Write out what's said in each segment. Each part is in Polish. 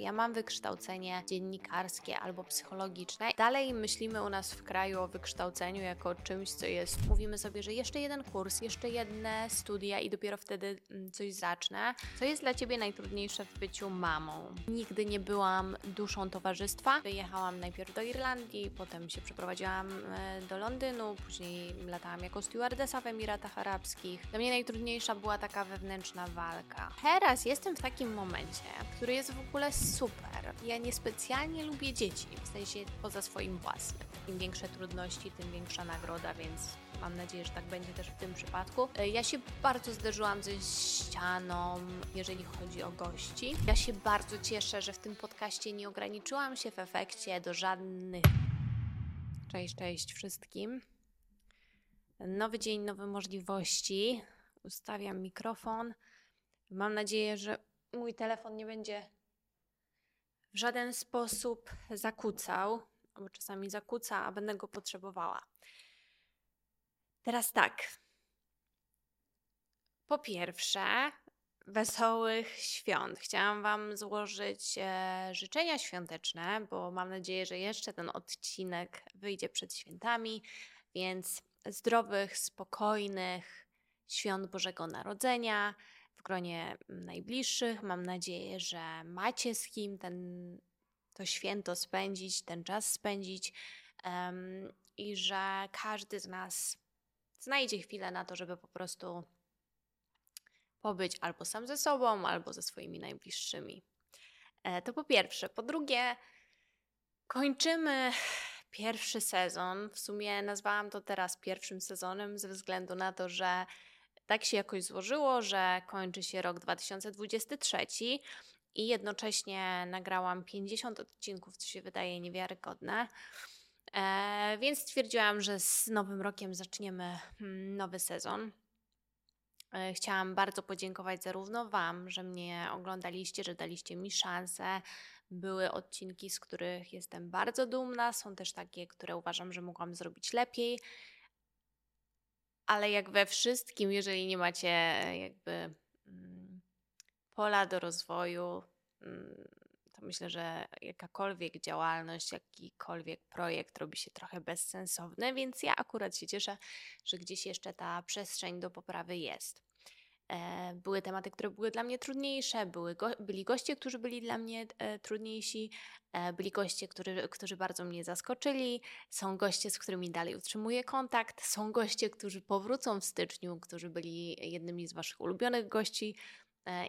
ja mam wykształcenie dziennikarskie albo psychologiczne, dalej myślimy u nas w kraju o wykształceniu jako o czymś, co jest, mówimy sobie, że jeszcze jeden kurs, jeszcze jedne studia i dopiero wtedy coś zacznę. Co jest dla Ciebie najtrudniejsze w byciu mamą? Nigdy nie byłam duszą towarzystwa. Wyjechałam najpierw do Irlandii, potem się przeprowadziłam do Londynu, później latałam jako stewardesa w Emiratach Arabskich. Dla mnie najtrudniejsza była taka wewnętrzna walka. Teraz jestem w takim momencie, który jest w ogóle super. Ja niespecjalnie lubię dzieci, w sensie poza swoim własnym. Im większe trudności, tym większa nagroda, więc mam nadzieję, że tak będzie też w tym przypadku. Ja się bardzo zderzyłam ze ścianą, jeżeli chodzi o gości. Ja się bardzo cieszę, że w tym podcaście nie ograniczyłam się w efekcie do żadnych... Cześć wszystkim. Nowy dzień, nowe możliwości. Ustawiam mikrofon. Mam nadzieję, że mój telefon nie będzie w żaden sposób zakłócał, bo czasami zakłóca, a będę go potrzebowała. Teraz tak. Po pierwsze, wesołych świąt. Chciałam Wam złożyć życzenia świąteczne, bo mam nadzieję, że jeszcze ten odcinek wyjdzie przed świętami, więc zdrowych, spokojnych świąt Bożego Narodzenia w gronie najbliższych. Mam nadzieję, że macie z kim to święto spędzić, ten czas spędzić i że każdy z nas znajdzie chwilę na to, żeby po prostu pobyć albo sam ze sobą, albo ze swoimi najbliższymi. To po pierwsze. Po drugie, kończymy pierwszy sezon. W sumie nazwałam to teraz pierwszym sezonem ze względu na to, że tak się jakoś złożyło, że kończy się rok 2023 i jednocześnie nagrałam 50 odcinków, co się wydaje niewiarygodne. Więc stwierdziłam, że z nowym rokiem zaczniemy nowy sezon. Chciałam bardzo podziękować zarówno Wam, że mnie oglądaliście, że daliście mi szansę. Były odcinki, z których jestem bardzo dumna. Są też takie, które uważam, że mogłam zrobić lepiej. Ale jak we wszystkim, jeżeli nie macie jakby pola do rozwoju, to myślę, że jakakolwiek działalność, jakikolwiek projekt robi się trochę bezsensowny, więc ja akurat się cieszę, że gdzieś jeszcze ta przestrzeń do poprawy jest. Były tematy, które były dla mnie trudniejsze, byli goście, którzy byli dla mnie trudniejsi, byli goście, którzy bardzo mnie zaskoczyli, są goście, z którymi dalej utrzymuję kontakt, są goście, którzy powrócą w styczniu, którzy byli jednymi z Waszych ulubionych gości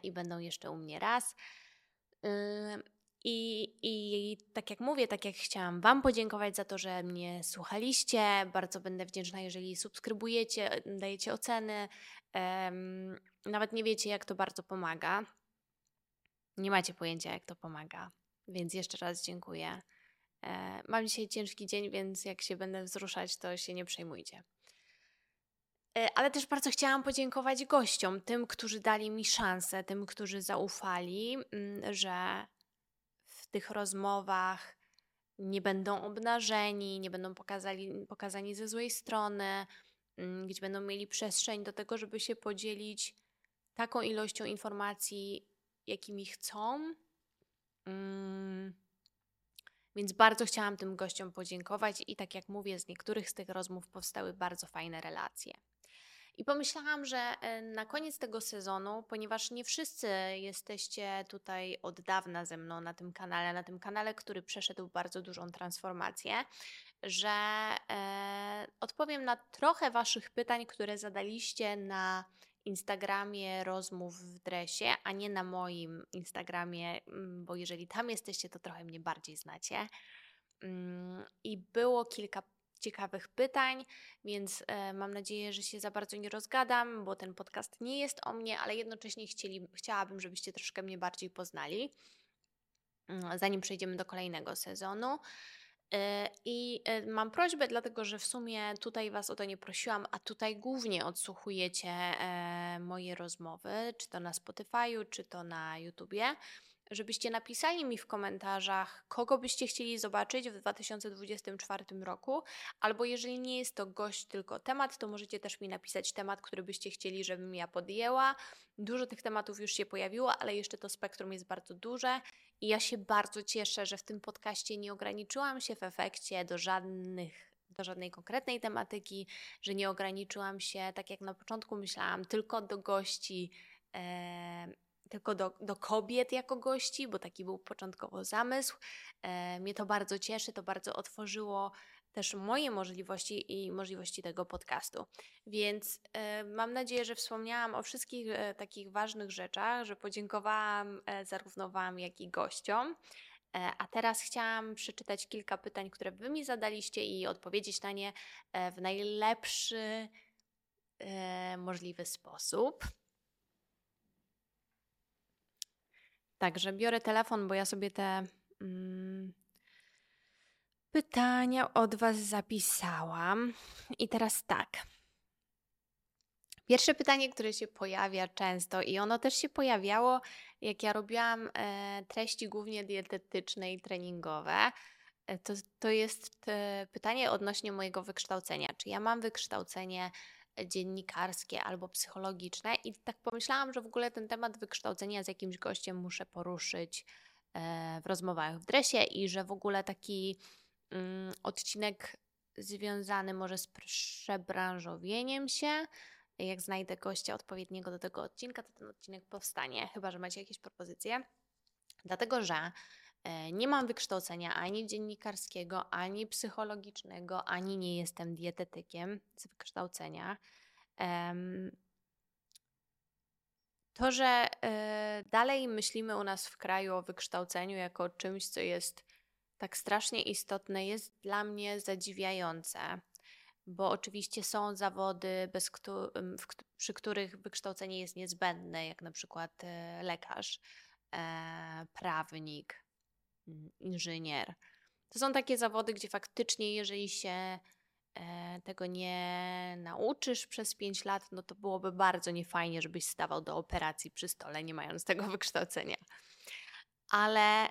i będą jeszcze u mnie raz. I tak jak mówię, tak jak chciałam Wam podziękować za to, że mnie słuchaliście. Bardzo będę wdzięczna, jeżeli subskrybujecie, dajecie oceny. Nawet nie wiecie, jak to bardzo pomaga. Nie macie pojęcia, jak to pomaga. Więc jeszcze raz dziękuję. Mam dzisiaj ciężki dzień, więc jak się będę wzruszać, to się nie przejmujcie. Ale też bardzo chciałam podziękować gościom, tym, którzy dali mi szansę, tym, którzy zaufali, że w tych rozmowach nie będą obnażeni, nie będą pokazani ze złej strony, gdzie będą mieli przestrzeń do tego, żeby się podzielić taką ilością informacji, jakimi chcą. Więc bardzo chciałam tym gościom podziękować i tak jak mówię, z niektórych z tych rozmów powstały bardzo fajne relacje. I pomyślałam, że na koniec tego sezonu, ponieważ nie wszyscy jesteście tutaj od dawna ze mną na tym kanale, który przeszedł bardzo dużą transformację, że odpowiem na trochę Waszych pytań, które zadaliście na Instagramie Rozmów w Dresie, a nie na moim Instagramie, bo jeżeli tam jesteście, to trochę mnie bardziej znacie. I było kilka ciekawych pytań, więc mam nadzieję, że się za bardzo nie rozgadam, bo ten podcast nie jest o mnie, ale jednocześnie chciałabym, żebyście troszkę mnie bardziej poznali, zanim przejdziemy do kolejnego sezonu. I mam prośbę, dlatego że w sumie tutaj Was o to nie prosiłam, a tutaj głównie odsłuchujecie moje rozmowy, czy to na Spotify'u, czy to na YouTubie, żebyście napisali mi w komentarzach, kogo byście chcieli zobaczyć w 2024 roku, albo jeżeli nie jest to gość, tylko temat, to możecie też mi napisać temat, który byście chcieli, żebym ja podjęła. Dużo tych tematów już się pojawiło, ale jeszcze to spektrum jest bardzo duże I ja się bardzo cieszę, że w tym podcaście nie ograniczyłam się w efekcie do żadnej konkretnej tematyki, że nie ograniczyłam się, tak jak na początku myślałam, tylko do gości, tylko do kobiet jako gości, bo taki był początkowo zamysł. Mnie to bardzo cieszy, to bardzo otworzyło też moje możliwości i możliwości tego podcastu. Więc mam nadzieję, że wspomniałam o wszystkich takich ważnych rzeczach, że podziękowałam zarówno Wam, jak i gościom. A teraz chciałam przeczytać kilka pytań, które Wy mi zadaliście i odpowiedzieć na nie w najlepszy możliwy sposób. Także biorę telefon, bo ja sobie te pytania od Was zapisałam. I teraz tak. Pierwsze pytanie, które się pojawia często i ono też się pojawiało, jak ja robiłam treści głównie dietetyczne i treningowe, to jest pytanie odnośnie mojego wykształcenia. Czy ja mam wykształcenie dziennikarskie albo psychologiczne? I tak pomyślałam, że w ogóle ten temat wykształcenia z jakimś gościem muszę poruszyć w rozmowach w dresie i że w ogóle taki odcinek związany może z przebranżowieniem się. Jak znajdę gościa odpowiedniego do tego odcinka, to ten odcinek powstanie, chyba że macie jakieś propozycje. Dlatego, że nie mam wykształcenia ani dziennikarskiego, ani psychologicznego, ani nie jestem dietetykiem z wykształcenia. To, że dalej myślimy u nas w kraju o wykształceniu jako czymś, co jest tak strasznie istotne, jest dla mnie zadziwiające. Bo oczywiście są zawody, przy których wykształcenie jest niezbędne, jak na przykład lekarz, prawnik, inżynier. To są takie zawody, gdzie faktycznie jeżeli się tego nie nauczysz przez 5 lat, no to byłoby bardzo niefajnie, żebyś stawał do operacji przy stole, nie mając tego wykształcenia. Ale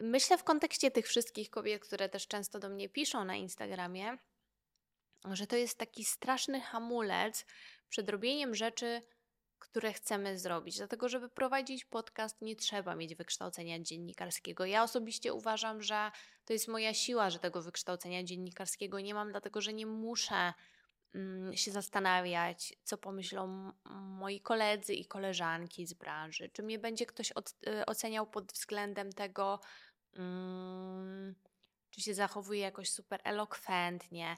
myślę w kontekście tych wszystkich kobiet, które też często do mnie piszą na Instagramie, że to jest taki straszny hamulec przed robieniem rzeczy, które chcemy zrobić. Dlatego, żeby prowadzić podcast, nie trzeba mieć wykształcenia dziennikarskiego. Ja osobiście uważam, że to jest moja siła, że tego wykształcenia dziennikarskiego nie mam, dlatego, że nie muszę się zastanawiać, co pomyślą moi koledzy i koleżanki z branży. Czy mnie będzie ktoś oceniał pod względem tego, czy się zachowuje jakoś super elokwentnie.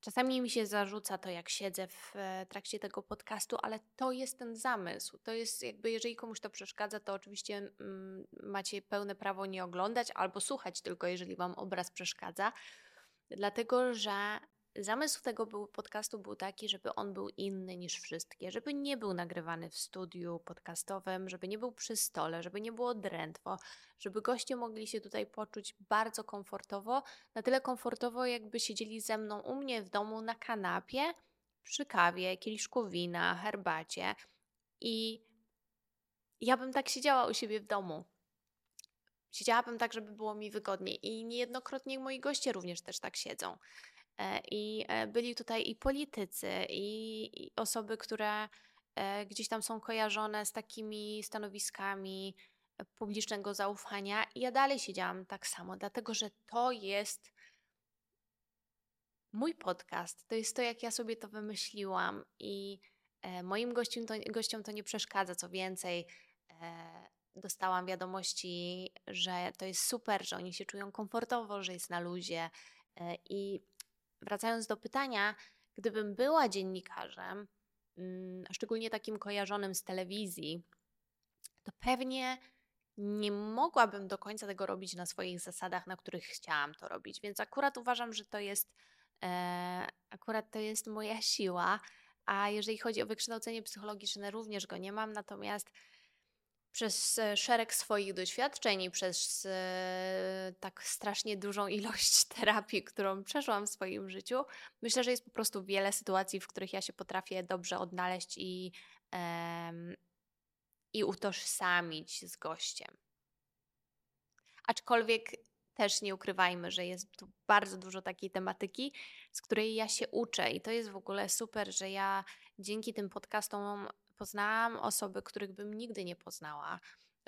Czasami mi się zarzuca to, jak siedzę w trakcie tego podcastu, ale to jest ten zamysł. To jest jakby, jeżeli komuś to przeszkadza, to oczywiście macie pełne prawo nie oglądać albo słuchać tylko, jeżeli Wam obraz przeszkadza. Dlatego, że zamysł tego podcastu był taki, żeby on był inny niż wszystkie, żeby nie był nagrywany w studiu podcastowym, żeby nie był przy stole, żeby nie było drętwo, żeby goście mogli się tutaj poczuć bardzo komfortowo, na tyle komfortowo, jakby siedzieli ze mną u mnie w domu na kanapie, przy kawie, kieliszku wina, herbacie i ja bym tak siedziała u siebie w domu. Siedziałabym tak, żeby było mi wygodniej i niejednokrotnie moi goście również też tak siedzą. I byli tutaj i politycy, i osoby, które gdzieś tam są kojarzone z takimi stanowiskami publicznego zaufania. I ja dalej siedziałam tak samo, dlatego że to jest mój podcast. To jest to, jak ja sobie to wymyśliłam i moim gościom to nie przeszkadza. Co więcej, dostałam wiadomości, że to jest super, że oni się czują komfortowo, że jest na luzie. I wracając do pytania, gdybym była dziennikarzem, szczególnie takim kojarzonym z telewizji, to pewnie nie mogłabym do końca tego robić na swoich zasadach, na których chciałam to robić. Więc akurat uważam, że to jest moja siła, a jeżeli chodzi o wykształcenie psychologiczne, również go nie mam, natomiast przez szereg swoich doświadczeń i przez tak strasznie dużą ilość terapii, którą przeszłam w swoim życiu, myślę, że jest po prostu wiele sytuacji, w których ja się potrafię dobrze odnaleźć i utożsamić z gościem. Aczkolwiek też nie ukrywajmy, że jest tu bardzo dużo takiej tematyki, z której ja się uczę i to jest w ogóle super, że ja dzięki tym podcastom poznałam osoby, których bym nigdy nie poznała,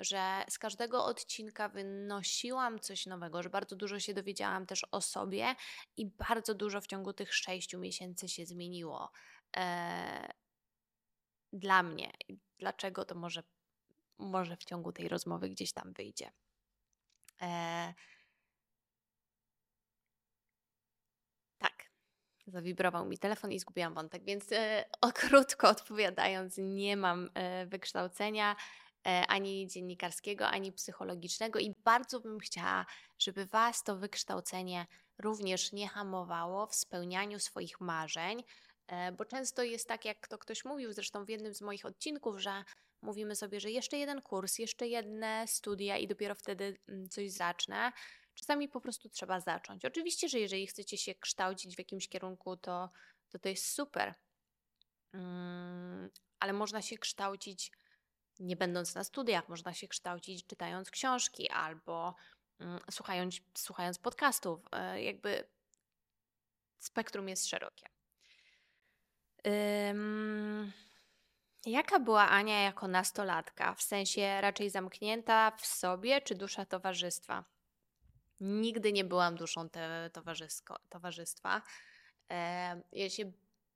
że z każdego odcinka wynosiłam coś nowego, że bardzo dużo się dowiedziałam też o sobie i bardzo dużo w ciągu tych 6 miesięcy się zmieniło dla mnie. Dlaczego? To może w ciągu tej rozmowy gdzieś tam wyjdzie. Zawibrował mi telefon i zgubiłam wątek, więc krótko odpowiadając, nie mam wykształcenia ani dziennikarskiego, ani psychologicznego i bardzo bym chciała, żeby Was to wykształcenie również nie hamowało w spełnianiu swoich marzeń, bo często jest tak, jak to ktoś mówił zresztą w jednym z moich odcinków, że mówimy sobie, że jeszcze jeden kurs, jeszcze jedne studia i dopiero wtedy coś zacznę. Czasami po prostu trzeba zacząć. Oczywiście, że jeżeli chcecie się kształcić w jakimś kierunku, to jest super, ale można się kształcić nie będąc na studiach, można się kształcić czytając książki albo słuchając podcastów. Jakby spektrum jest szerokie. Jaka była Ania jako nastolatka? W sensie raczej zamknięta w sobie czy dusza towarzystwa? Nigdy nie byłam duszą towarzystwa. Ja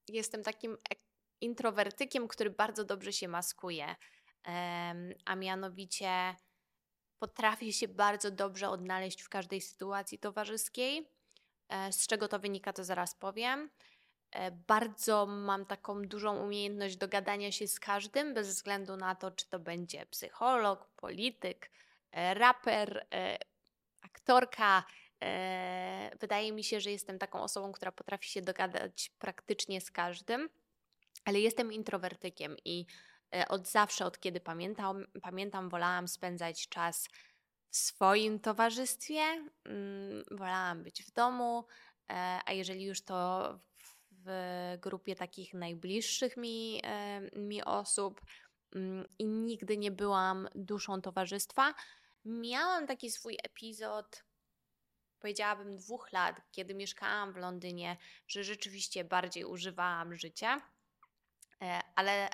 jestem takim introwertykiem, który bardzo dobrze się maskuje, a mianowicie potrafię się bardzo dobrze odnaleźć w każdej sytuacji towarzyskiej. Z czego to wynika, to zaraz powiem. Bardzo mam taką dużą umiejętność dogadania się z każdym, bez względu na to, czy to będzie psycholog, polityk, raper, aktorka. Wydaje mi się, że jestem taką osobą, która potrafi się dogadać praktycznie z każdym, ale jestem introwertykiem i od zawsze, od kiedy pamiętam, wolałam spędzać czas w swoim towarzystwie, wolałam być w domu, a jeżeli już to w grupie takich najbliższych mi osób i nigdy nie byłam duszą towarzystwa. Miałam taki swój epizod, powiedziałabym 2 lat, kiedy mieszkałam w Londynie, że rzeczywiście bardziej używałam życia,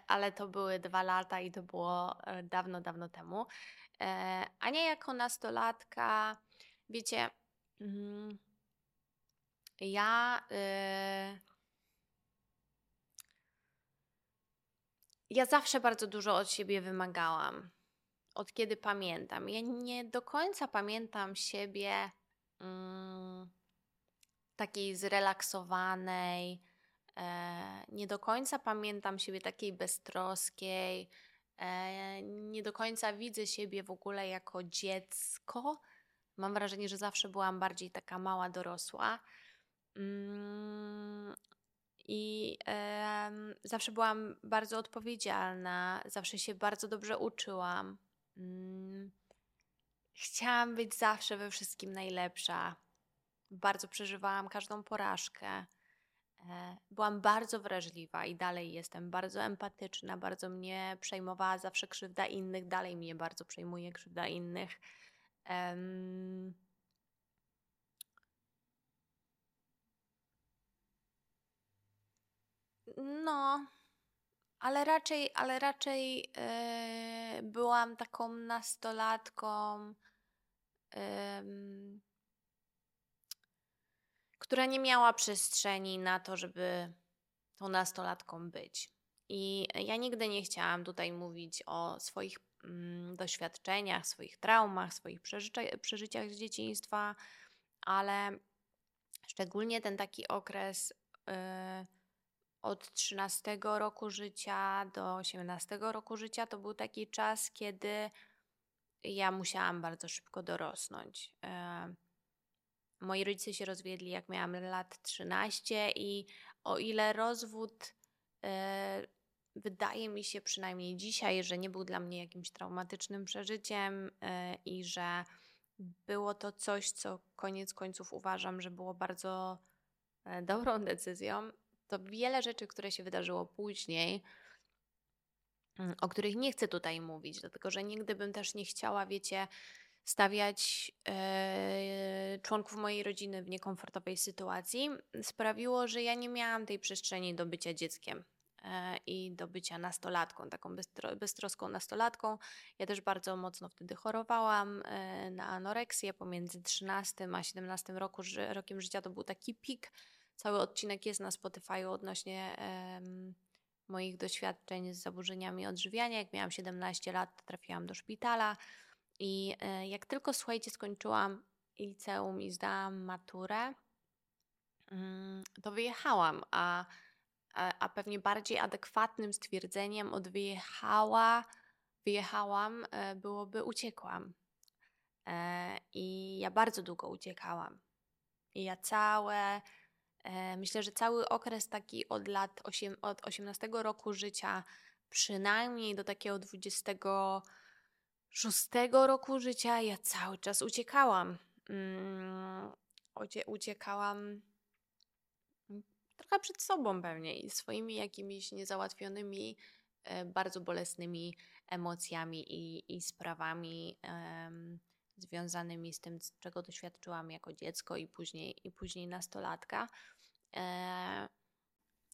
ale to były 2 lata i to było dawno, dawno temu. A nie jako nastolatka, wiecie, ja zawsze bardzo dużo od siebie wymagałam. Od kiedy pamiętam. Ja nie do końca pamiętam siebie takiej zrelaksowanej, nie do końca pamiętam siebie takiej beztroskiej, nie do końca widzę siebie w ogóle jako dziecko. Mam wrażenie, że zawsze byłam bardziej taka mała dorosła. I zawsze byłam bardzo odpowiedzialna, zawsze się bardzo dobrze uczyłam. Chciałam być zawsze we wszystkim najlepsza. Bardzo przeżywałam każdą porażkę. Byłam bardzo wrażliwa i dalej jestem bardzo empatyczna. Bardzo mnie przejmowała zawsze krzywda innych. Dalej mnie bardzo przejmuje krzywda innych. No... Ale raczej byłam taką nastolatką, która nie miała przestrzeni na to, żeby tą nastolatką być. I ja nigdy nie chciałam tutaj mówić o swoich doświadczeniach, swoich traumach, swoich przeżyciach z dzieciństwa, ale szczególnie ten taki okres... Od 13 roku życia do 18 roku życia to był taki czas, kiedy ja musiałam bardzo szybko dorosnąć. Moi rodzice się rozwiedli, jak miałam lat 13 i o ile rozwód wydaje mi się przynajmniej dzisiaj, że nie był dla mnie jakimś traumatycznym przeżyciem i że było to coś, co koniec końców uważam, że było bardzo dobrą decyzją, to wiele rzeczy, które się wydarzyło później, o których nie chcę tutaj mówić, dlatego że nigdy bym też nie chciała, wiecie, stawiać członków mojej rodziny w niekomfortowej sytuacji, sprawiło, że ja nie miałam tej przestrzeni do bycia dzieckiem. i do bycia nastolatką, taką beztroską nastolatką. Ja też bardzo mocno wtedy chorowałam na anoreksję. Pomiędzy 13 a 17 rokiem życia to był taki pik. Cały odcinek jest na Spotify'u odnośnie moich doświadczeń z zaburzeniami odżywiania. Jak miałam 17 lat, trafiłam do szpitala i jak tylko, słuchajcie, skończyłam liceum i zdałam maturę, to wyjechałam, a pewnie bardziej adekwatnym stwierdzeniem od wyjechałam byłoby uciekłam. I ja bardzo długo uciekałam. I ja myślę, że cały okres taki od 18 roku życia przynajmniej do takiego 26 roku życia ja cały czas uciekałam. Uciekałam trochę przed sobą pewnie i swoimi jakimiś niezałatwionymi, bardzo bolesnymi emocjami i sprawami związanymi z tym, czego doświadczyłam jako dziecko i później nastolatka.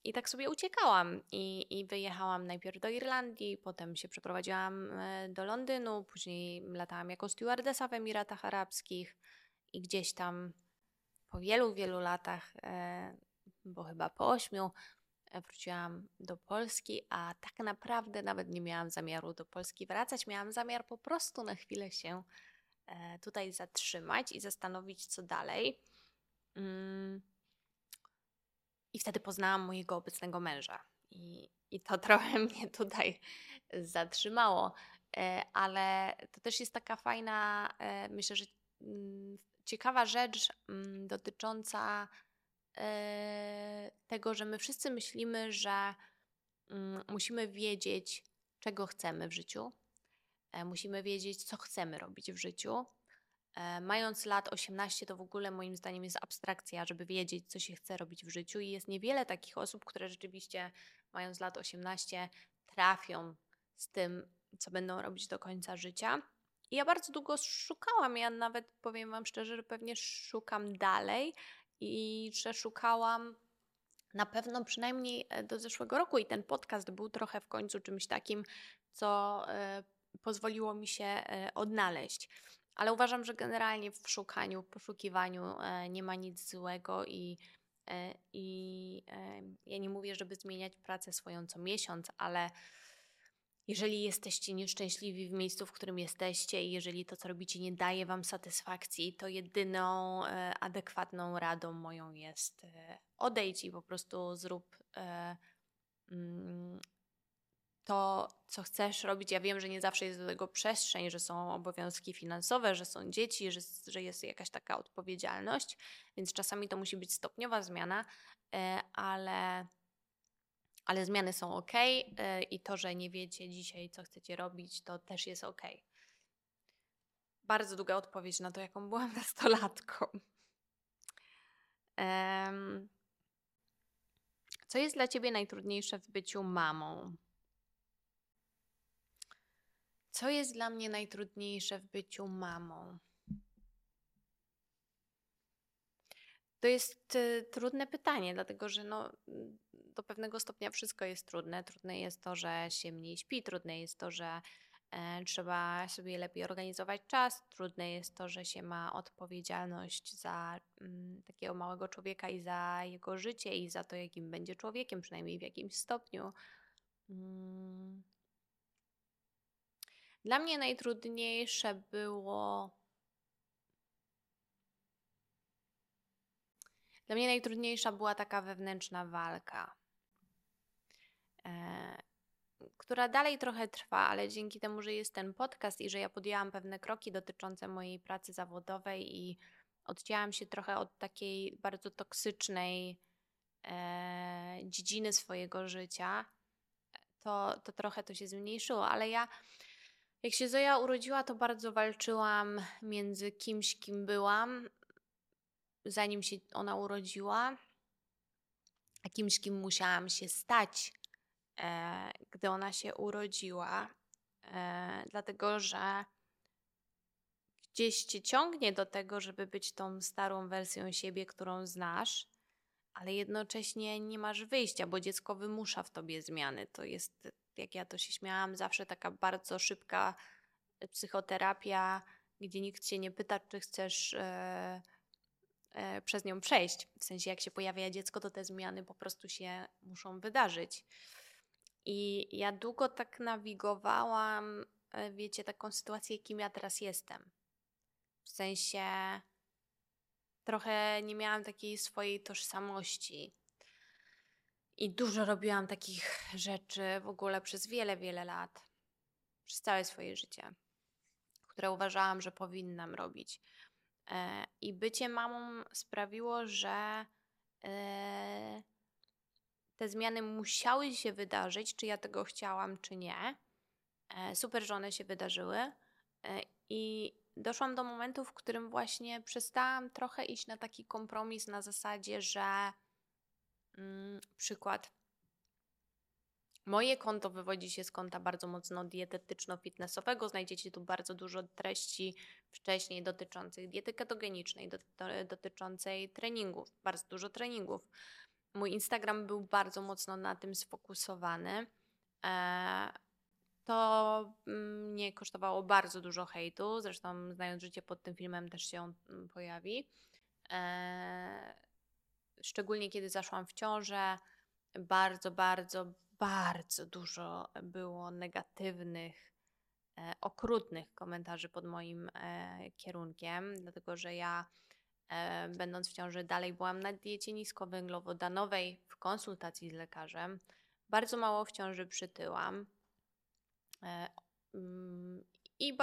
I tak sobie uciekałam i wyjechałam najpierw do Irlandii, potem się przeprowadziłam do Londynu, później latałam jako stewardesa w Emiratach Arabskich i gdzieś tam po wielu, wielu latach, bo chyba po 8, wróciłam do Polski, a tak naprawdę nawet nie miałam zamiaru do Polski wracać. Miałam zamiar po prostu na chwilę się tutaj zatrzymać i zastanowić, co dalej. I wtedy poznałam mojego obecnego męża. I to trochę mnie tutaj zatrzymało. Ale to też jest taka fajna, myślę, że ciekawa rzecz dotycząca tego, że my wszyscy myślimy, że musimy wiedzieć, czego chcemy w życiu. Musimy wiedzieć, co chcemy robić w życiu. Mając lat 18, to w ogóle moim zdaniem jest abstrakcja, żeby wiedzieć, co się chce robić w życiu, i jest niewiele takich osób, które rzeczywiście mając lat 18 trafią z tym, co będą robić do końca życia. I ja bardzo długo szukałam, ja nawet powiem Wam szczerze, że pewnie szukam dalej i że szukałam na pewno przynajmniej do zeszłego roku, i ten podcast był trochę w końcu czymś takim, co pozwoliło mi się odnaleźć. Ale uważam, że generalnie w szukaniu, w poszukiwaniu nie ma nic złego i ja nie mówię, żeby zmieniać pracę swoją co miesiąc, ale jeżeli jesteście nieszczęśliwi w miejscu, w którym jesteście, i jeżeli to, co robicie, nie daje Wam satysfakcji, to jedyną adekwatną radą moją jest odejść i po prostu zrób to, co chcesz robić. Ja wiem, że nie zawsze jest do tego przestrzeń, że są obowiązki finansowe, że są dzieci, że jest jakaś taka odpowiedzialność, więc czasami to musi być stopniowa zmiana, ale zmiany są ok, i to, że nie wiecie dzisiaj, co chcecie robić, to też jest ok. Bardzo długa odpowiedź na to, jaką byłam nastolatką. Co jest dla Ciebie najtrudniejsze w byciu mamą? Co jest dla mnie najtrudniejsze w byciu mamą? To jest trudne pytanie, dlatego że do pewnego stopnia wszystko jest trudne. Trudne jest to, że się mniej śpi, trudne jest to, że trzeba sobie lepiej organizować czas, trudne jest to, że się ma odpowiedzialność za takiego małego człowieka i za jego życie i za to, jakim będzie człowiekiem, przynajmniej w jakimś stopniu. Dla mnie najtrudniejsze było... Dla mnie najtrudniejsza była taka wewnętrzna walka, która dalej trochę trwa, ale dzięki temu, że jest ten podcast i że ja podjęłam pewne kroki dotyczące mojej pracy zawodowej i odcięłam się trochę od takiej bardzo toksycznej dziedziny swojego życia, to trochę to się zmniejszyło, ale ja... Jak się Zoja urodziła, to bardzo walczyłam między kimś, kim byłam, zanim się ona urodziła, a kimś, kim musiałam się stać, gdy ona się urodziła, dlatego że gdzieś cię ciągnie do tego, żeby być tą starą wersją siebie, którą znasz, ale jednocześnie nie masz wyjścia, bo dziecko wymusza w tobie zmiany. To jest, jak ja to się śmiałam, zawsze taka bardzo szybka psychoterapia, gdzie nikt cię nie pyta, czy chcesz przez nią przejść. W sensie, jak się pojawia dziecko, to te zmiany po prostu się muszą wydarzyć. I ja długo tak nawigowałam, wiecie, taką sytuację, kim ja teraz jestem. W sensie trochę nie miałam takiej swojej tożsamości. I dużo robiłam takich rzeczy w ogóle przez wiele, wiele lat. Przez całe swoje życie. Które uważałam, że powinnam robić. I bycie mamą sprawiło, że te zmiany musiały się wydarzyć, czy ja tego chciałam, czy nie. Super, że one się wydarzyły. I doszłam do momentu, w którym właśnie przestałam trochę iść na taki kompromis na zasadzie, że przykład, moje konto wywodzi się z konta bardzo mocno dietetyczno-fitnessowego. Znajdziecie tu bardzo dużo treści wcześniej dotyczących diety ketogenicznej, dotyczącej treningów, bardzo dużo treningów. Mój Instagram był bardzo mocno na tym sfokusowany. To mnie kosztowało bardzo dużo hejtu. Zresztą Znając życie pod tym filmem też się on pojawi. Szczególnie kiedy zaszłam w ciążę, bardzo dużo było negatywnych, okrutnych komentarzy pod moim kierunkiem, dlatego że ja będąc w ciąży dalej byłam na diecie niskowęglowodanowej w konsultacji z lekarzem. Bardzo mało w ciąży przytyłam i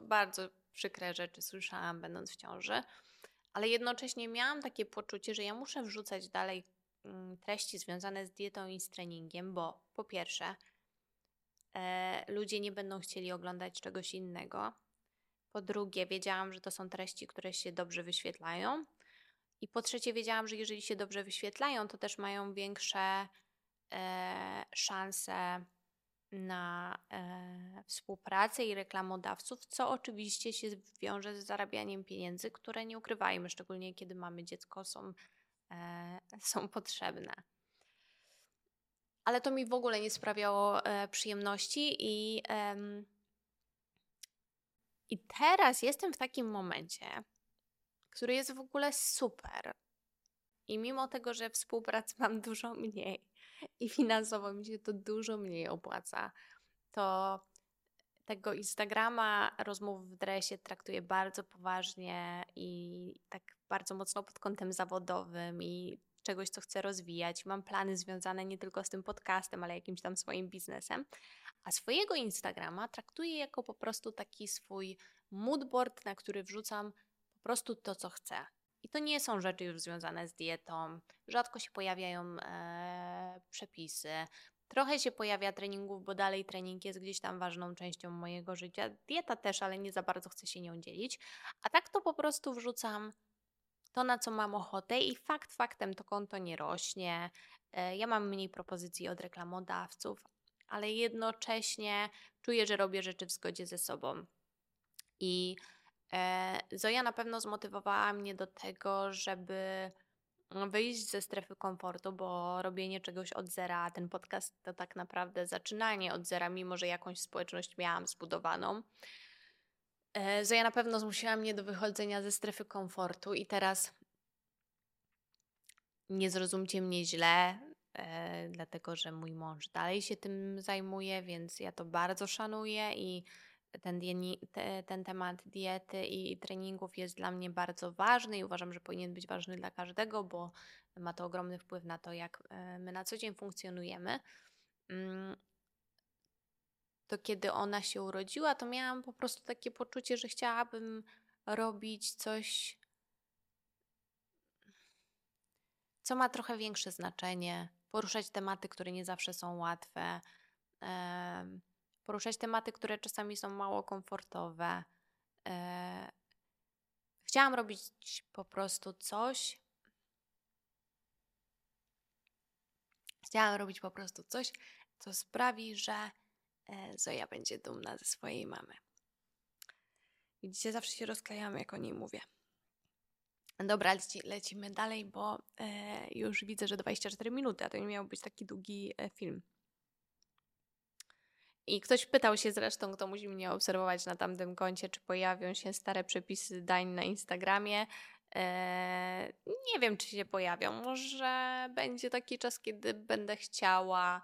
bardzo przykre rzeczy słyszałam będąc w ciąży, ale jednocześnie miałam takie poczucie, że ja muszę wrzucać dalej treści związane z dietą i z treningiem, bo po pierwsze ludzie nie będą chcieli oglądać czegoś innego, po drugie wiedziałam, że to są treści, które się dobrze wyświetlają i po trzecie wiedziałam, że jeżeli się dobrze wyświetlają, to też mają większe szanse na współpracę i reklamodawców, co oczywiście się wiąże z zarabianiem pieniędzy, które nie ukrywajmy, szczególnie kiedy mamy dziecko, są potrzebne. Ale to mi w ogóle nie sprawiało przyjemności i teraz jestem w takim momencie, który jest w ogóle super. I mimo tego, że współpracy mam dużo mniej i finansowo mi się to dużo mniej opłaca, to tego Instagrama Rozmów w Dresie traktuję bardzo poważnie i tak bardzo mocno pod kątem zawodowym i czegoś, co chcę rozwijać. Mam plany związane nie tylko z tym podcastem, ale jakimś tam swoim biznesem. A swojego Instagrama traktuję jako po prostu taki swój moodboard, na który wrzucam po prostu to, co chcę. I to nie są rzeczy już związane z dietą. Rzadko się pojawiają przepisy. Trochę się pojawia treningów, bo dalej trening jest gdzieś tam ważną częścią mojego życia. Dieta też, ale nie za bardzo chcę się nią dzielić. A tak to po prostu wrzucam to, na co mam ochotę i fakt faktem to konto nie rośnie. Ja mam mniej propozycji od reklamodawców, ale jednocześnie czuję, że robię rzeczy w zgodzie ze sobą. I Zoja na pewno zmotywowała mnie do tego, żeby wyjść ze strefy komfortu, bo robienie czegoś od zera, ten podcast to tak naprawdę zaczynanie od zera, mimo że jakąś społeczność miałam zbudowaną. Zoja na pewno zmusiła mnie do wychodzenia ze strefy komfortu i teraz nie zrozumcie mnie źle, dlatego że mój mąż dalej się tym zajmuje, więc ja to bardzo szanuję i ten temat diety i treningów jest dla mnie bardzo ważny i uważam, że powinien być ważny dla każdego, bo ma to ogromny wpływ na to, jak my na co dzień funkcjonujemy. To kiedy ona się urodziła, to miałam po prostu takie poczucie, że chciałabym robić coś, co ma trochę większe znaczenie, poruszać tematy, które nie zawsze są łatwe, poruszać tematy, które czasami są mało komfortowe. Chciałam robić po prostu coś. Chciałam robić po prostu coś, co sprawi, że Zoja będzie dumna ze swojej mamy. Widzicie, zawsze się rozklejam, jak o niej mówię. Dobra, lecimy dalej, bo już widzę, że 24 minuty, a to nie miał być taki długi film. I ktoś pytał się zresztą, kto musi mnie obserwować na tamtym koncie, czy pojawią się stare przepisy dań na Instagramie. Nie wiem, czy się pojawią. Może będzie taki czas, kiedy będę chciała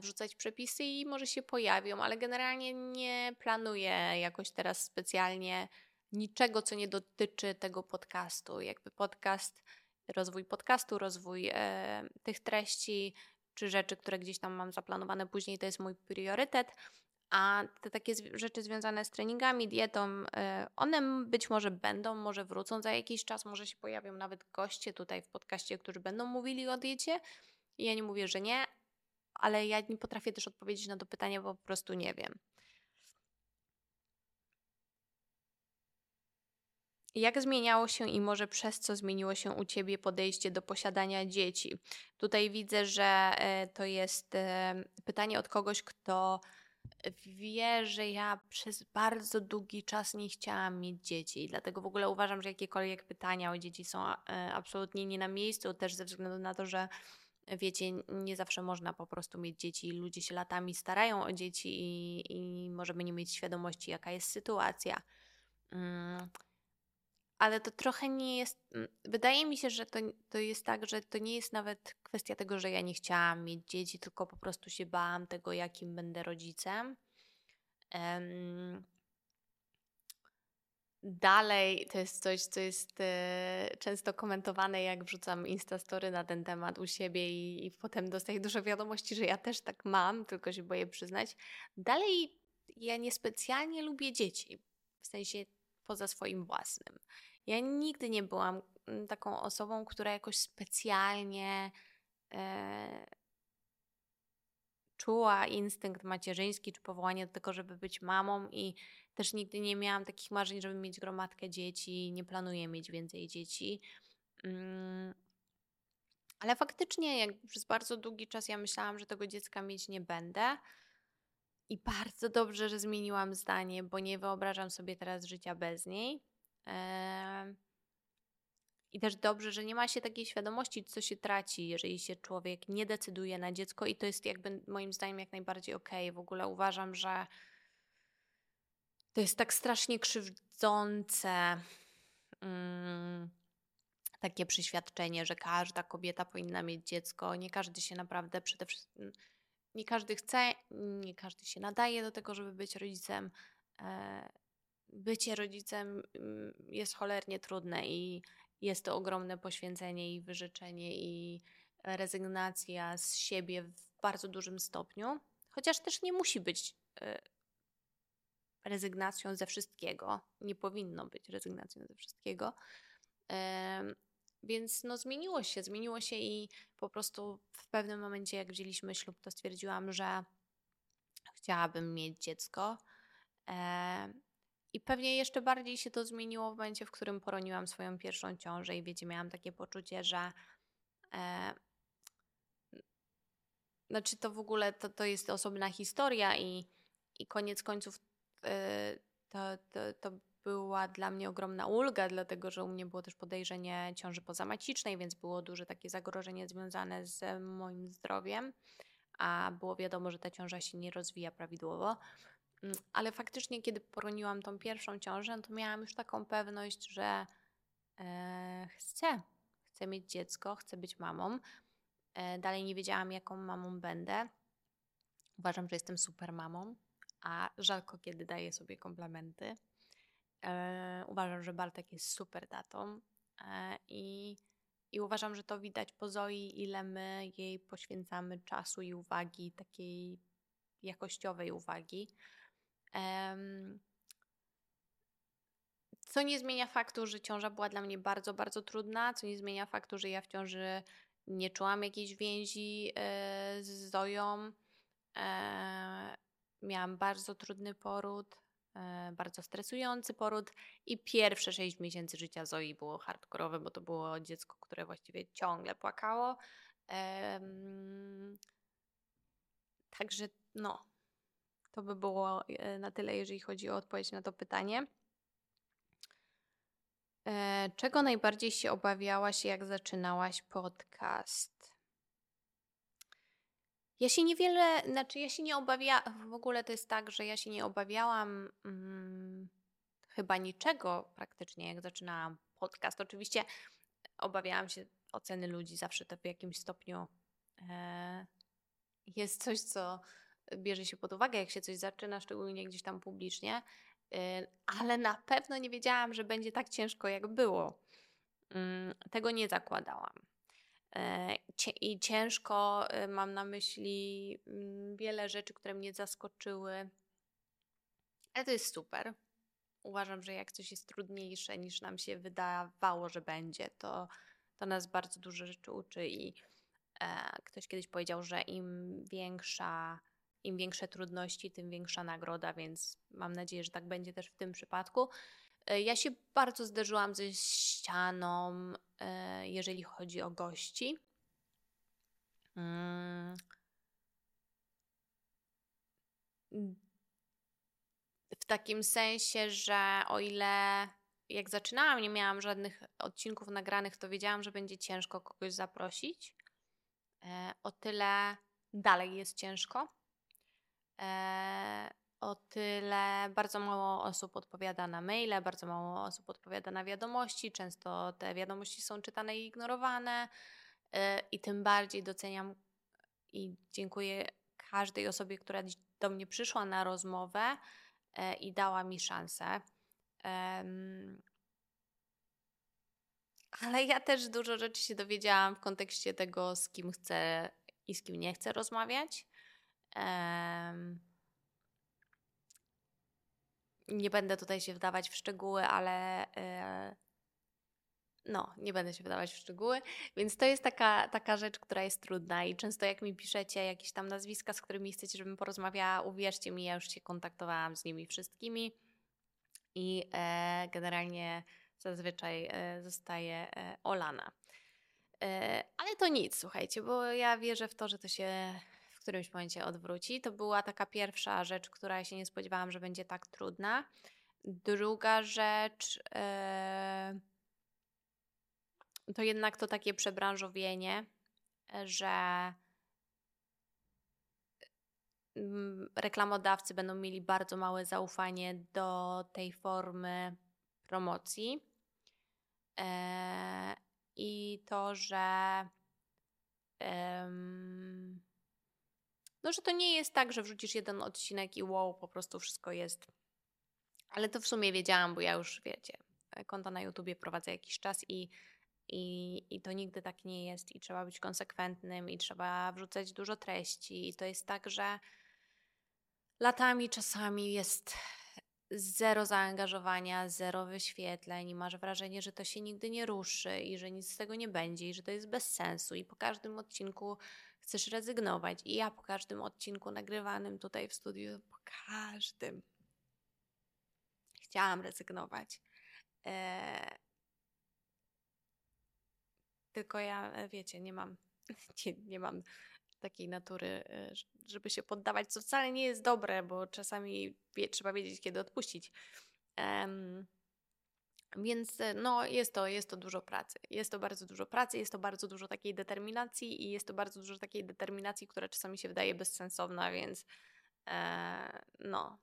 wrzucać przepisy i może się pojawią, ale generalnie nie planuję jakoś teraz specjalnie niczego, co nie dotyczy tego podcastu. Jakby podcast, rozwój podcastu, rozwój tych treści czy rzeczy, które gdzieś tam mam zaplanowane później, to jest mój priorytet, a te takie rzeczy związane z treningami, dietą, one być może będą, może wrócą za jakiś czas, może się pojawią nawet goście tutaj w podcaście, którzy będą mówili o diecie. I ja nie mówię, że nie, ale ja nie potrafię też odpowiedzieć na to pytanie, bo po prostu nie wiem. Jak zmieniało się i może przez co zmieniło się u Ciebie podejście do posiadania dzieci? Tutaj widzę, że to jest pytanie od kogoś, kto wie, że ja przez bardzo długi czas nie chciałam mieć dzieci i dlatego w ogóle uważam, że jakiekolwiek pytania o dzieci są absolutnie nie na miejscu, też ze względu na to, że wiecie, nie zawsze można po prostu mieć dzieci i ludzie się latami starają o dzieci i możemy nie mieć świadomości, jaka jest sytuacja. Ale to trochę nie jest, wydaje mi się, że to jest tak, że to nie jest nawet kwestia tego, że ja nie chciałam mieć dzieci, tylko po prostu się bałam tego, jakim będę rodzicem. Dalej, to jest coś, co jest często komentowane, jak wrzucam instastory na ten temat u siebie i potem dostaję dużo wiadomości, że ja też tak mam, tylko się boję przyznać. Dalej, ja niespecjalnie lubię dzieci, w sensie poza swoim własnym. Ja nigdy nie byłam taką osobą, która jakoś specjalnie czuła instynkt macierzyński, czy powołanie do tego, żeby być mamą i też nigdy nie miałam takich marzeń, żeby mieć gromadkę dzieci, nie planuję mieć więcej dzieci. Ale faktycznie jakby przez bardzo długi czas ja myślałam, że tego dziecka mieć nie będę. I bardzo dobrze, że zmieniłam zdanie, bo nie wyobrażam sobie teraz życia bez niej. I też dobrze, że nie ma się takiej świadomości, co się traci, jeżeli się człowiek nie decyduje na dziecko i to jest jakby moim zdaniem jak najbardziej okej. W ogóle uważam, że to jest tak strasznie krzywdzące takie przeświadczenie, że każda kobieta powinna mieć dziecko. Nie każdy się naprawdę przede wszystkim... Nie każdy chce, nie każdy się nadaje do tego, żeby być rodzicem. Bycie rodzicem jest cholernie trudne i jest to ogromne poświęcenie i wyrzeczenie i rezygnacja z siebie w bardzo dużym stopniu. Chociaż też nie musi być rezygnacją ze wszystkiego. Nie powinno być rezygnacją ze wszystkiego. Więc no zmieniło się i po prostu w pewnym momencie, jak wzięliśmy ślub, to stwierdziłam, że chciałabym mieć dziecko. I pewnie jeszcze bardziej się to zmieniło w momencie, w którym poroniłam swoją pierwszą ciążę i wiecie, miałam takie poczucie, że znaczy to w ogóle to jest osobna historia i koniec końców to była dla mnie ogromna ulga, dlatego że u mnie było też podejrzenie ciąży pozamacicznej, więc było duże takie zagrożenie związane z moim zdrowiem, a było wiadomo, że ta ciąża się nie rozwija prawidłowo. Ale faktycznie, kiedy poroniłam tą pierwszą ciążę, to miałam już taką pewność, że chcę mieć dziecko, chcę być mamą. Dalej nie wiedziałam, jaką mamą będę. Uważam, że jestem super mamą, a rzadko kiedy daję sobie komplementy. Uważam, że Bartek jest super tatą i uważam, że to widać po Zoi, ile my jej poświęcamy czasu i uwagi, takiej jakościowej uwagi. Co nie zmienia faktu, że ciąża była dla mnie bardzo, bardzo trudna, co nie zmienia faktu, że ja w ciąży nie czułam jakiejś więzi z Zoją. Miałam bardzo trudny poród. Bardzo stresujący poród i pierwsze 6 miesięcy życia Zoi było hardkorowe, bo to było dziecko, które właściwie ciągle płakało. Także no, to by było na tyle, jeżeli chodzi o odpowiedź na to pytanie. Czego najbardziej się obawiałaś, jak zaczynałaś podcast? Ja się nie obawiałam, w ogóle to jest tak, że ja się nie obawiałam chyba niczego praktycznie, jak zaczynałam podcast. Oczywiście obawiałam się oceny ludzi, zawsze to w jakimś stopniu jest coś, co bierze się pod uwagę, jak się coś zaczyna, szczególnie gdzieś tam publicznie, ale na pewno nie wiedziałam, że będzie tak ciężko, jak było. Tego nie zakładałam. I ciężko mam na myśli wiele rzeczy, które mnie zaskoczyły, ale to jest super. Uważam, że jak coś jest trudniejsze niż nam się wydawało, że będzie, to nas bardzo dużo rzeczy uczy i ktoś kiedyś powiedział, że im większe trudności, tym większa nagroda, więc mam nadzieję, że tak będzie też w tym przypadku. Ja się bardzo zderzyłam ze ścianą, jeżeli chodzi o gości. W takim sensie, że o ile jak zaczynałam, nie miałam żadnych odcinków nagranych, to wiedziałam, że będzie ciężko kogoś zaprosić. O tyle dalej jest ciężko. O tyle bardzo mało osób odpowiada na maile, bardzo mało osób odpowiada na wiadomości. Często te wiadomości są czytane i ignorowane. I tym bardziej doceniam i dziękuję każdej osobie, która do mnie przyszła na rozmowę i dała mi szansę. Ale ja też dużo rzeczy się dowiedziałam w kontekście tego, z kim chcę i z kim nie chcę rozmawiać. Nie będę tutaj się wdawać w szczegóły, ale nie będę się wdawać w szczegóły, więc to jest taka rzecz, która jest trudna i często jak mi piszecie jakieś tam nazwiska, z którymi chcecie, żebym porozmawiała, uwierzcie mi, ja już się kontaktowałam z nimi wszystkimi i generalnie zazwyczaj zostaje olana. Ale to nic, słuchajcie, bo ja wierzę w to, że to się w którymś momencie odwróci. To była taka pierwsza rzecz, która się nie spodziewałam, że będzie tak trudna. Druga rzecz to jednak to takie przebranżowienie, że reklamodawcy będą mieli bardzo małe zaufanie do tej formy promocji i to, że to nie jest tak, że wrzucisz jeden odcinek i wow, po prostu wszystko jest. Ale to w sumie wiedziałam, bo ja już, wiecie, konta na YouTubie prowadzę jakiś czas i to nigdy tak nie jest i trzeba być konsekwentnym i trzeba wrzucać dużo treści i to jest tak, że latami czasami jest zero zaangażowania, zero wyświetleń i masz wrażenie, że to się nigdy nie ruszy i że nic z tego nie będzie i że to jest bez sensu i po każdym odcinku chcesz rezygnować. I ja po każdym odcinku nagrywanym tutaj w studiu, po każdym chciałam rezygnować. Tylko ja, wiecie, nie mam takiej natury, żeby się poddawać, co wcale nie jest dobre, bo czasami trzeba wiedzieć, kiedy odpuścić. Więc jest to dużo pracy. Jest to bardzo dużo pracy, jest to bardzo dużo takiej determinacji i jest to bardzo dużo takiej determinacji, która czasami się wydaje bezsensowna, więc to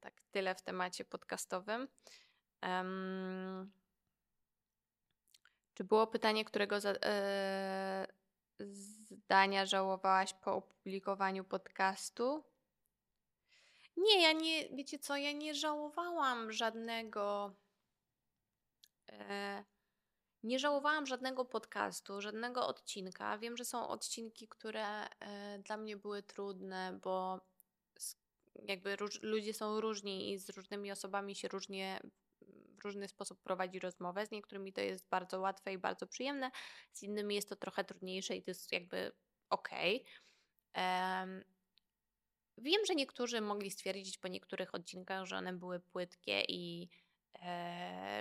tak tyle w temacie podcastowym. Czy było pytanie, którego zdania żałowałaś po opublikowaniu podcastu? Nie, ja nie żałowałam żadnego... Nie żałowałam żadnego podcastu, żadnego odcinka. Wiem, że są odcinki, które dla mnie były trudne, bo jakby ludzie są różni i z różnymi osobami się w różny sposób prowadzi rozmowę. Z niektórymi to jest bardzo łatwe i bardzo przyjemne, z innymi jest to trochę trudniejsze i to jest jakby okej. Wiem, że niektórzy mogli stwierdzić po niektórych odcinkach, że one były płytkie i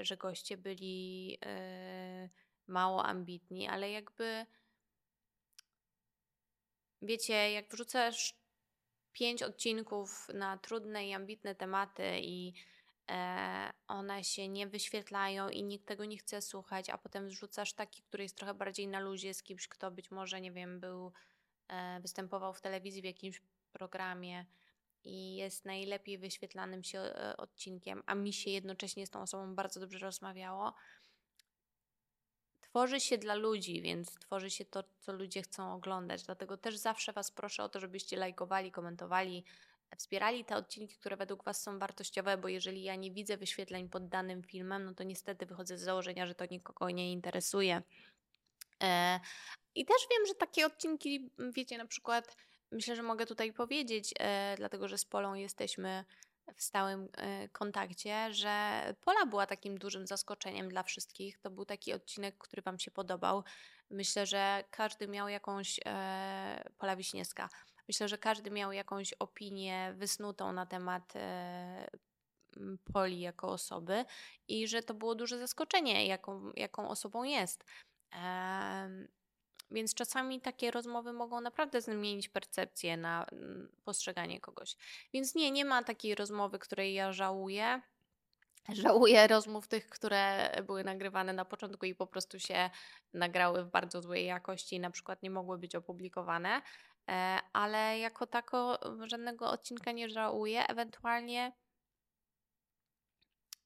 że goście byli mało ambitni, ale jakby wiecie, jak wrzucasz 5 odcinków na trudne i ambitne tematy i one się nie wyświetlają i nikt tego nie chce słuchać, a potem zrzucasz taki, który jest trochę bardziej na luzie z kimś, kto być może, nie wiem, występował w telewizji w jakimś programie i jest najlepiej wyświetlanym się odcinkiem, a mi się jednocześnie z tą osobą bardzo dobrze rozmawiało. Tworzy się dla ludzi, więc tworzy się to, co ludzie chcą oglądać. Dlatego też zawsze was proszę o to, żebyście lajkowali, komentowali, wspierali te odcinki, które według was są wartościowe, bo jeżeli ja nie widzę wyświetleń pod danym filmem, no to niestety wychodzę z założenia, że to nikogo nie interesuje. I też wiem, że takie odcinki, wiecie, na przykład, myślę, że mogę tutaj powiedzieć, dlatego że z Polą jesteśmy w stałym kontakcie, że Pola była takim dużym zaskoczeniem dla wszystkich. To był taki odcinek, który wam się podobał. Myślę, że każdy miał jakąś... Pola Wiśniewska. Myślę, że każdy miał jakąś opinię wysnutą na temat Poli jako osoby i że to było duże zaskoczenie, jaką osobą jest. Więc czasami takie rozmowy mogą naprawdę zmienić percepcję na postrzeganie kogoś. Więc nie ma takiej rozmowy, której ja żałuję. Żałuję rozmów tych, które były nagrywane na początku i po prostu się nagrały w bardzo złej jakości i na przykład nie mogły być opublikowane. Ale jako tako żadnego odcinka nie żałuję. Ewentualnie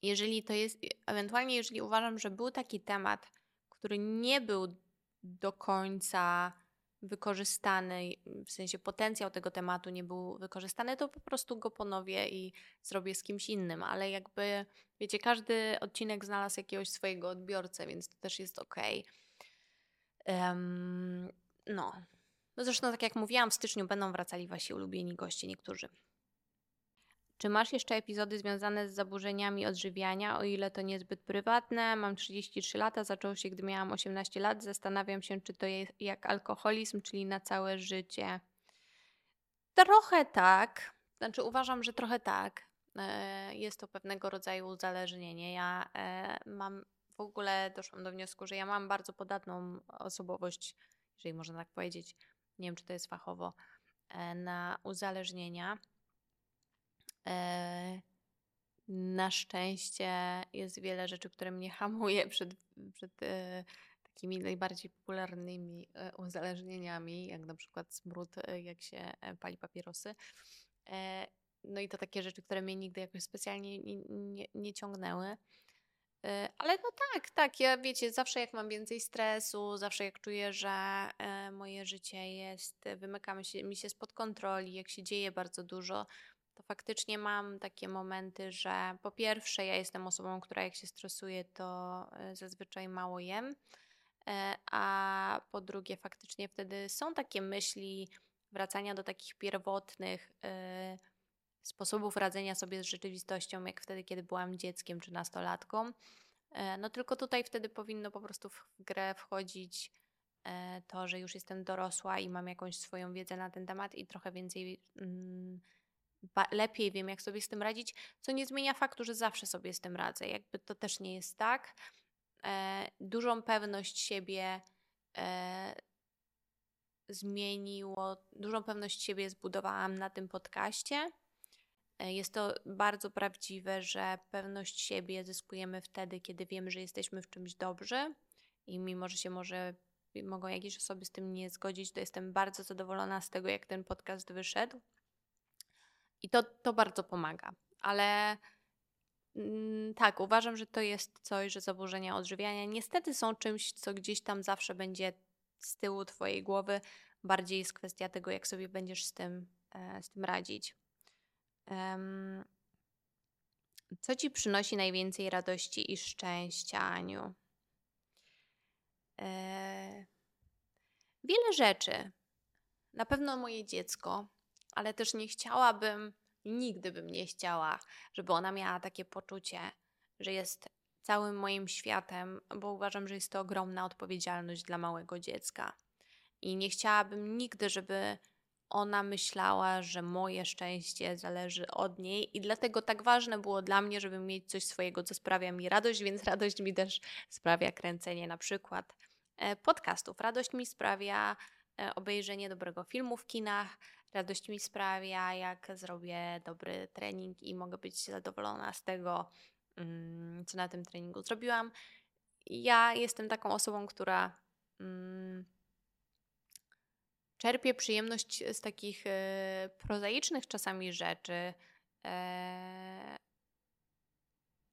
jeżeli uważam, że był taki temat, który nie był do końca wykorzystany, w sensie potencjał tego tematu nie był wykorzystany, to po prostu go ponowię i zrobię z kimś innym, ale jakby, wiecie, każdy odcinek znalazł jakiegoś swojego odbiorcę, więc to też jest okej. No zresztą tak jak mówiłam, w styczniu będą wracali wasi ulubieni goście, niektórzy. Czy masz jeszcze epizody związane z zaburzeniami odżywiania, o ile to niezbyt prywatne? Mam 33 lata, zaczął się, gdy miałam 18 lat. Zastanawiam się, czy to jest jak alkoholizm, czyli na całe życie. Trochę tak. Znaczy uważam, że trochę tak. Jest to pewnego rodzaju uzależnienie. Ja w ogóle doszłam do wniosku, że ja mam bardzo podatną osobowość, jeżeli można tak powiedzieć, nie wiem, czy to jest fachowo, na uzależnienia. Na szczęście jest wiele rzeczy, które mnie hamuje przed takimi najbardziej popularnymi uzależnieniami, jak na przykład smród, jak się pali papierosy. No i to takie rzeczy, które mnie nigdy jakoś specjalnie nie ciągnęły. Ale no tak, ja wiecie, zawsze jak mam więcej stresu, zawsze jak czuję, że moje życie wymyka mi się spod kontroli, jak się dzieje bardzo dużo, to faktycznie mam takie momenty, że po pierwsze ja jestem osobą, która jak się stresuje, to zazwyczaj mało jem, a po drugie faktycznie wtedy są takie myśli wracania do takich pierwotnych sposobów radzenia sobie z rzeczywistością, jak wtedy, kiedy byłam dzieckiem czy nastolatką. No tylko tutaj wtedy powinno po prostu w grę wchodzić to, że już jestem dorosła i mam jakąś swoją wiedzę na ten temat i trochę więcej... lepiej wiem, jak sobie z tym radzić, co nie zmienia faktu, że zawsze sobie z tym radzę. Jakby to też nie jest tak. Dużą pewność siebie dużą pewność siebie zbudowałam na tym podcaście. Jest to bardzo prawdziwe, że pewność siebie zyskujemy wtedy, kiedy wiemy, że jesteśmy w czymś dobrzy i mimo, że się mogą jakieś osoby z tym nie zgodzić, to jestem bardzo zadowolona z tego, jak ten podcast wyszedł. I to bardzo pomaga, ale tak, uważam, że to jest coś, że zaburzenia odżywiania niestety są czymś, co gdzieś tam zawsze będzie z tyłu twojej głowy. Bardziej jest kwestia tego, jak sobie będziesz z tym radzić. Co ci przynosi najwięcej radości i szczęścia, Aniu? Wiele rzeczy. Na pewno moje dziecko. Ale też nigdy bym nie chciała, żeby ona miała takie poczucie, że jest całym moim światem, bo uważam, że jest to ogromna odpowiedzialność dla małego dziecka. I nie chciałabym nigdy, żeby ona myślała, że moje szczęście zależy od niej i dlatego tak ważne było dla mnie, żeby mieć coś swojego, co sprawia mi radość, więc radość mi też sprawia kręcenie na przykład podcastów. Radość mi sprawia obejrzenie dobrego filmu w kinach, radość mi sprawia, jak zrobię dobry trening i mogę być zadowolona z tego, co na tym treningu zrobiłam. Ja jestem taką osobą, która czerpie przyjemność z takich prozaicznych czasami rzeczy.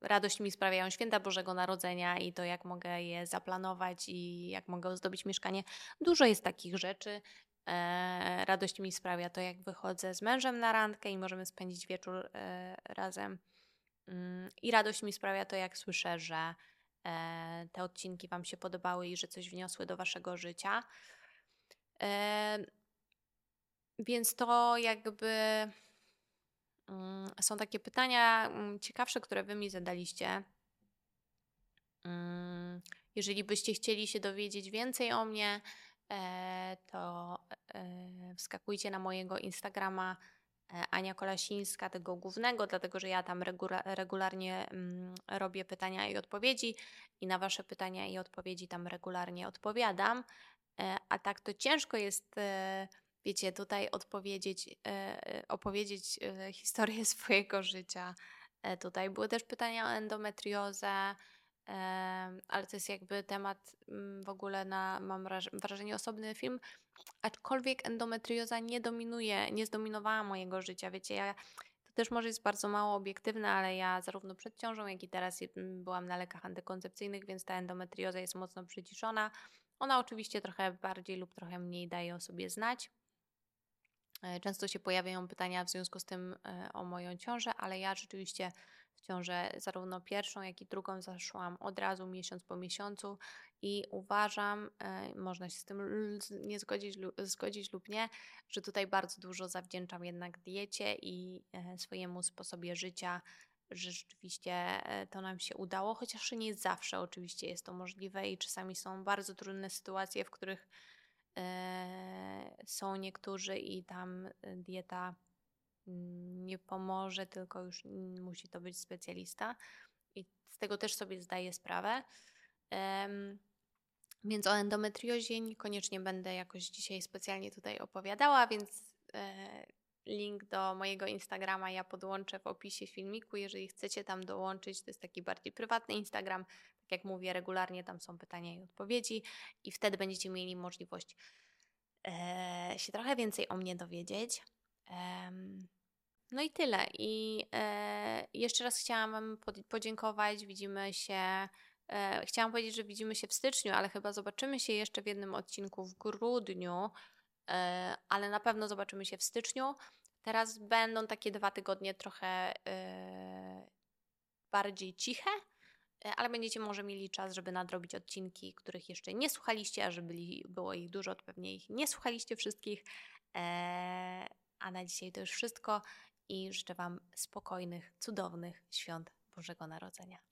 Radość mi sprawiają święta Bożego Narodzenia i to, jak mogę je zaplanować i jak mogę ozdobić mieszkanie. Dużo jest takich rzeczy. Radość mi sprawia to, jak wychodzę z mężem na randkę i możemy spędzić wieczór razem. I radość mi sprawia to, jak słyszę, że te odcinki Wam się podobały i że coś wniosły do Waszego życia. Więc to jakby są takie pytania ciekawsze, które Wy mi zadaliście. Jeżeli byście chcieli się dowiedzieć więcej o mnie, to wskakujcie na mojego Instagrama Ania Kolasińska, tego głównego, dlatego że ja tam regularnie robię pytania i odpowiedzi i na Wasze pytania i odpowiedzi tam regularnie odpowiadam. A tak to ciężko jest, wiecie, tutaj opowiedzieć historię swojego życia. Tutaj były też pytania o endometriozę, ale to jest jakby temat w ogóle na, mam wrażenie, osobny film, aczkolwiek endometrioza nie dominuje, nie zdominowała mojego życia, wiecie, to też może jest bardzo mało obiektywne, ale ja zarówno przed ciążą, jak i teraz byłam na lekach antykoncepcyjnych, więc ta endometrioza jest mocno przyciszona. Ona oczywiście trochę bardziej lub trochę mniej daje o sobie znać. Często się pojawiają pytania w związku z tym o moją ciążę, ale ja rzeczywiście w ciążę zarówno pierwszą, jak i drugą zaszłam od razu, miesiąc po miesiącu i uważam, można się z tym nie zgodzić lub nie, że tutaj bardzo dużo zawdzięczam jednak diecie i swojemu sposobie życia, że rzeczywiście to nam się udało, chociaż nie zawsze oczywiście jest to możliwe i czasami są bardzo trudne sytuacje, w których są niektórzy i tam dieta nie pomoże, tylko już musi to być specjalista i z tego też sobie zdaję sprawę. Więc o endometriozie niekoniecznie będę jakoś dzisiaj specjalnie tutaj opowiadała, więc link do mojego Instagrama ja podłączę w opisie filmiku, jeżeli chcecie tam dołączyć, to jest taki bardziej prywatny Instagram, tak jak mówię, regularnie tam są pytania i odpowiedzi i wtedy będziecie mieli możliwość się trochę więcej o mnie dowiedzieć. No i tyle. I jeszcze raz chciałam Wam podziękować, widzimy się, chciałam powiedzieć, że widzimy się w styczniu, ale chyba zobaczymy się jeszcze w jednym odcinku w grudniu, ale na pewno zobaczymy się w styczniu. Teraz będą takie 2 tygodnie trochę bardziej ciche, ale będziecie może mieli czas, żeby nadrobić odcinki, których jeszcze nie słuchaliście, a że było ich dużo, to pewnie ich nie słuchaliście wszystkich. A na dzisiaj to już wszystko i życzę Wam spokojnych, cudownych świąt Bożego Narodzenia.